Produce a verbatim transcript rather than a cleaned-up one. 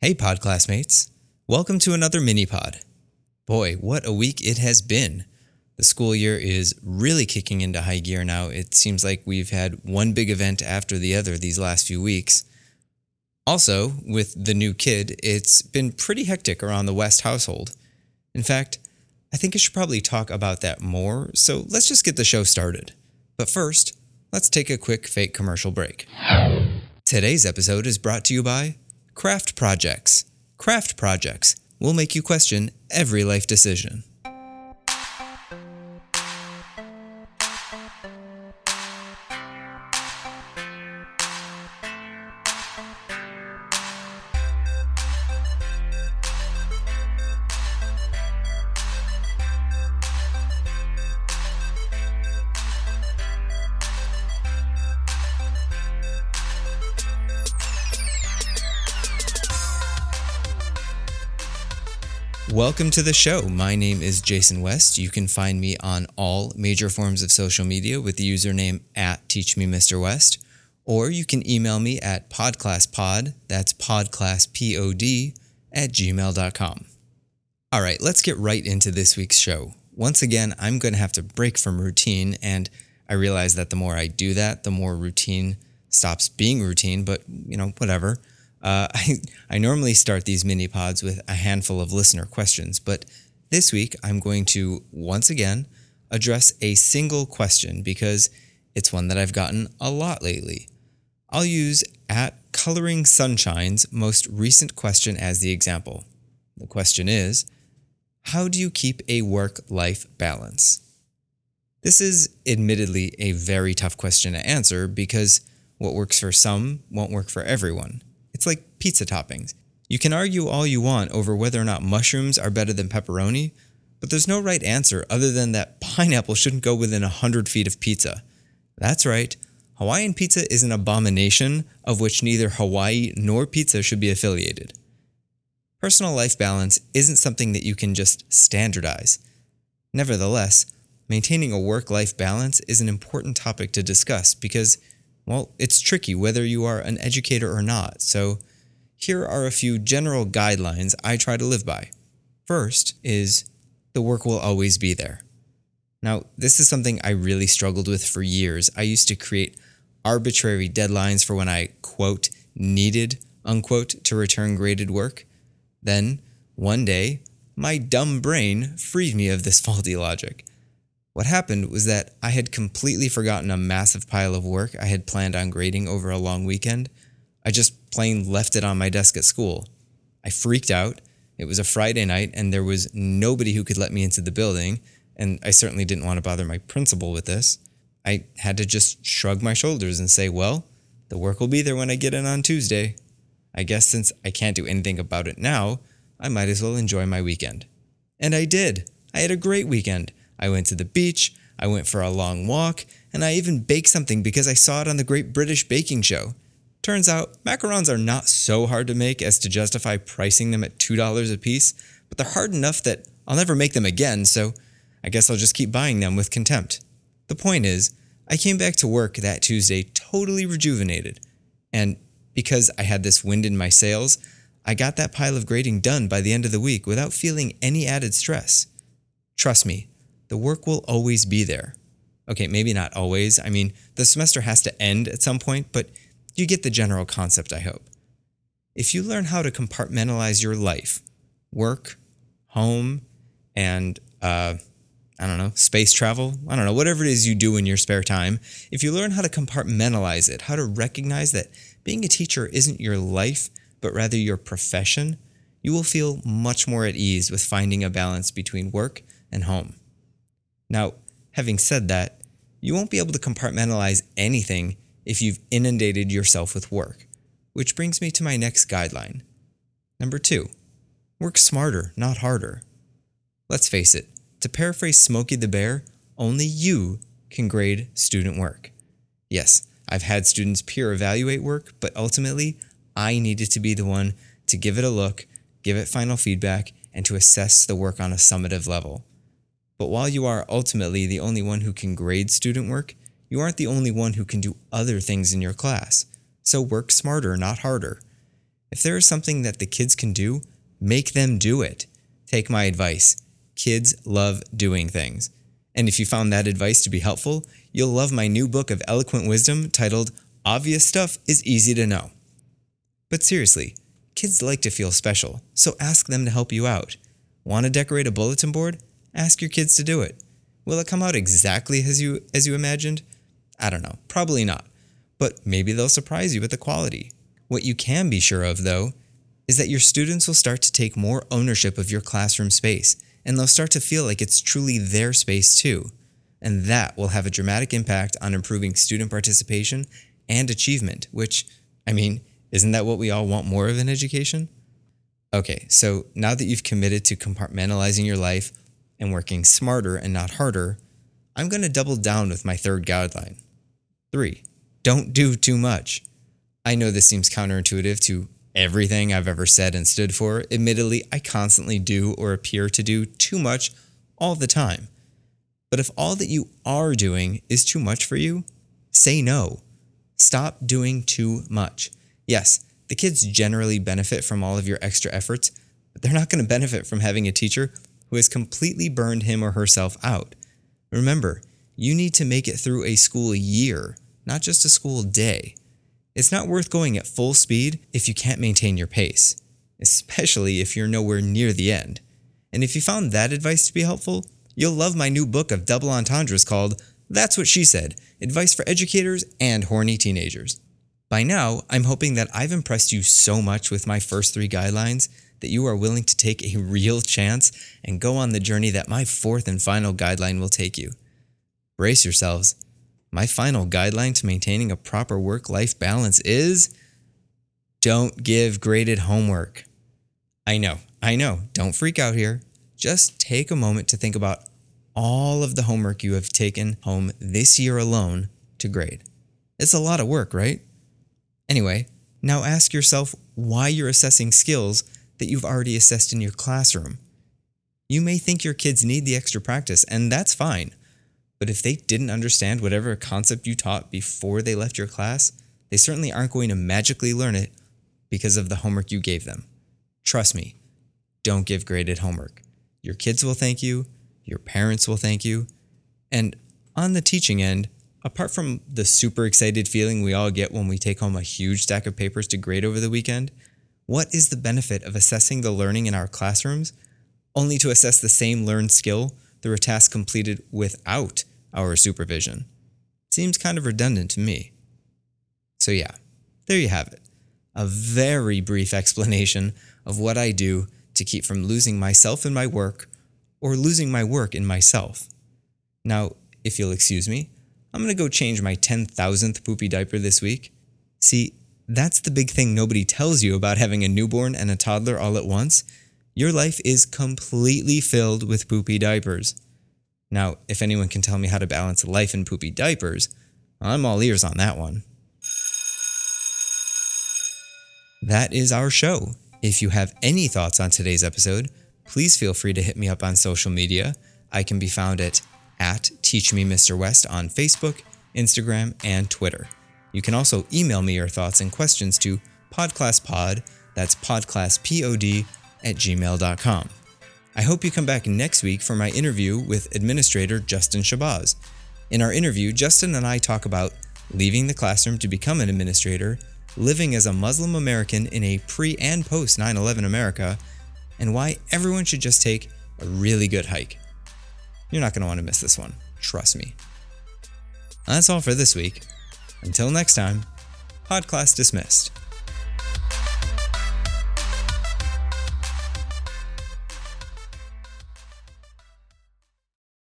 Hey, pod classmates. Welcome to another mini-pod. Boy, what a week it has been. The school year is really kicking into high gear now. It seems like we've had one big event after the other these last few weeks. Also, with the new kid, it's been pretty hectic around the West household. In fact, I think I should probably talk about that more, so let's just get the show started. But first, let's take a quick fake commercial break. Today's episode is brought to you by Craft Projects. Craft Projects will make you question every life decision. Welcome to the show. My name is Jason West. You can find me on all major forms of social media with the username at TeachMeMrWest, or you can email me at PodClassPod, that's PodClassPod, at gmail dot com. All right, let's get right into this week's show. Once again, I'm going to have to break from routine, and I realize that the more I do that, the more routine stops being routine, but, you know, whatever. Uh, I, I normally start these mini-pods with a handful of listener questions, but this week I'm going to, once again, address a single question because it's one that I've gotten a lot lately. I'll use at Coloring Sunshine's most recent question as the example. The question is, how do you keep a work-life balance? This is admittedly a very tough question to answer because what works for some won't work for everyone. It's like pizza toppings. You can argue all you want over whether or not mushrooms are better than pepperoni, but there's no right answer other than that pineapple shouldn't go within one hundred feet of pizza. That's right, Hawaiian pizza is an abomination of which neither Hawaii nor pizza should be affiliated. Personal life balance isn't something that you can just standardize. Nevertheless, maintaining a work-life balance is an important topic to discuss because well, it's tricky whether you are an educator or not, so here are a few general guidelines I try to live by. First is, the work will always be there. Now, this is something I really struggled with for years. I used to create arbitrary deadlines for when I, quote, needed, unquote, to return graded work. Then, one day, my dumb brain freed me of this faulty logic. What happened was that I had completely forgotten a massive pile of work I had planned on grading over a long weekend. I just plain left it on my desk at school. I freaked out. It was a Friday night and there was nobody who could let me into the building, and I certainly didn't want to bother my principal with this. I had to just shrug my shoulders and say, well, the work will be there when I get in on Tuesday. I guess since I can't do anything about it now, I might as well enjoy my weekend. And I did. I had a great weekend. I went to the beach, I went for a long walk, and I even baked something because I saw it on the Great British Baking Show. Turns out, macarons are not so hard to make as to justify pricing them at two dollars a piece, but they're hard enough that I'll never make them again, so I guess I'll just keep buying them with contempt. The point is, I came back to work that Tuesday totally rejuvenated, and because I had this wind in my sails, I got that pile of grading done by the end of the week without feeling any added stress. Trust me, the work will always be there. Okay, maybe not always. I mean, the semester has to end at some point, but you get the general concept, I hope. If you learn how to compartmentalize your life, work, home, and, uh, I don't know, space travel, I don't know, whatever it is you do in your spare time, if you learn how to compartmentalize it, how to recognize that being a teacher isn't your life, but rather your profession, you will feel much more at ease with finding a balance between work and home. Now, having said that, you won't be able to compartmentalize anything if you've inundated yourself with work, which brings me to my next guideline. Number two, work smarter, not harder. Let's face it, to paraphrase Smokey the Bear, only you can grade student work. Yes, I've had students peer evaluate work, but ultimately, I needed to be the one to give it a look, give it final feedback, and to assess the work on a summative level. But while you are ultimately the only one who can grade student work, you aren't the only one who can do other things in your class. So work smarter, not harder. If there is something that the kids can do, make them do it. Take my advice. Kids love doing things. And if you found that advice to be helpful, you'll love my new book of eloquent wisdom titled Obvious Stuff is Easy to Know. But seriously, kids like to feel special, so ask them to help you out. Want to decorate a bulletin board? Ask your kids to do it. Will it come out exactly as you as you imagined? I don't know, probably not. But maybe they'll surprise you with the quality. What you can be sure of, though, is that your students will start to take more ownership of your classroom space, and they'll start to feel like it's truly their space too. And that will have a dramatic impact on improving student participation and achievement, which, I mean, isn't that what we all want more of in education? Okay, so now that you've committed to compartmentalizing your life and working smarter and not harder, I'm going to double down with my third guideline. Three, don't do too much. I know this seems counterintuitive to everything I've ever said and stood for. Admittedly, I constantly do or appear to do too much all the time. But if all that you are doing is too much for you, say no. Stop doing too much. Yes, the kids generally benefit from all of your extra efforts, but they're not going to benefit from having a teacher who has completely burned him or herself out. Remember, you need to make it through a school year, not just a school day. It's not worth going at full speed if you can't maintain your pace, especially if you're nowhere near the end. And if you found that advice to be helpful, you'll love my new book of double entendres called That's What She Said, Advice for Educators and Horny Teenagers. By now, I'm hoping that I've impressed you so much with my first three guidelines that you are willing to take a real chance and go on the journey that my fourth and final guideline will take you. Brace yourselves. My final guideline to maintaining a proper work-life balance is don't give graded homework. I know, I know, don't freak out here. Just take a moment to think about all of the homework you have taken home this year alone to grade. It's a lot of work, right? Anyway, now ask yourself why you're assessing skills that you've already assessed in your classroom. You may think your kids need the extra practice, and that's fine. But if they didn't understand whatever concept you taught before they left your class, they certainly aren't going to magically learn it because of the homework you gave them. Trust me, don't give graded homework. Your kids will thank you, your parents will thank you, and on the teaching end, apart from the super excited feeling we all get when we take home a huge stack of papers to grade over the weekend, what is the benefit of assessing the learning in our classrooms only to assess the same learned skill through a task completed without our supervision? Seems kind of redundant to me. So yeah, there you have it. A very brief explanation of what I do to keep from losing myself in my work or losing my work in myself. Now, if you'll excuse me, I'm going to go change my ten thousandth poopy diaper this week. See, that's the big thing nobody tells you about having a newborn and a toddler all at once. Your life is completely filled with poopy diapers. Now, if anyone can tell me how to balance life and poopy diapers, I'm all ears on that one. That is our show. If you have any thoughts on today's episode, please feel free to hit me up on social media. I can be found at, at TeachMeMrWest on Facebook, Instagram, and Twitter. You can also email me your thoughts and questions to PodClassPod, that's PodClassPod, at gmail dot com. I hope you come back next week for my interview with Administrator Justin Shabazz. In our interview, Justin and I talk about leaving the classroom to become an administrator, living as a Muslim American in a pre- and post-nine eleven America, and why everyone should just take a really good hike. You're not going to want to miss this one, trust me. That's all for this week. Until next time, PodClass dismissed.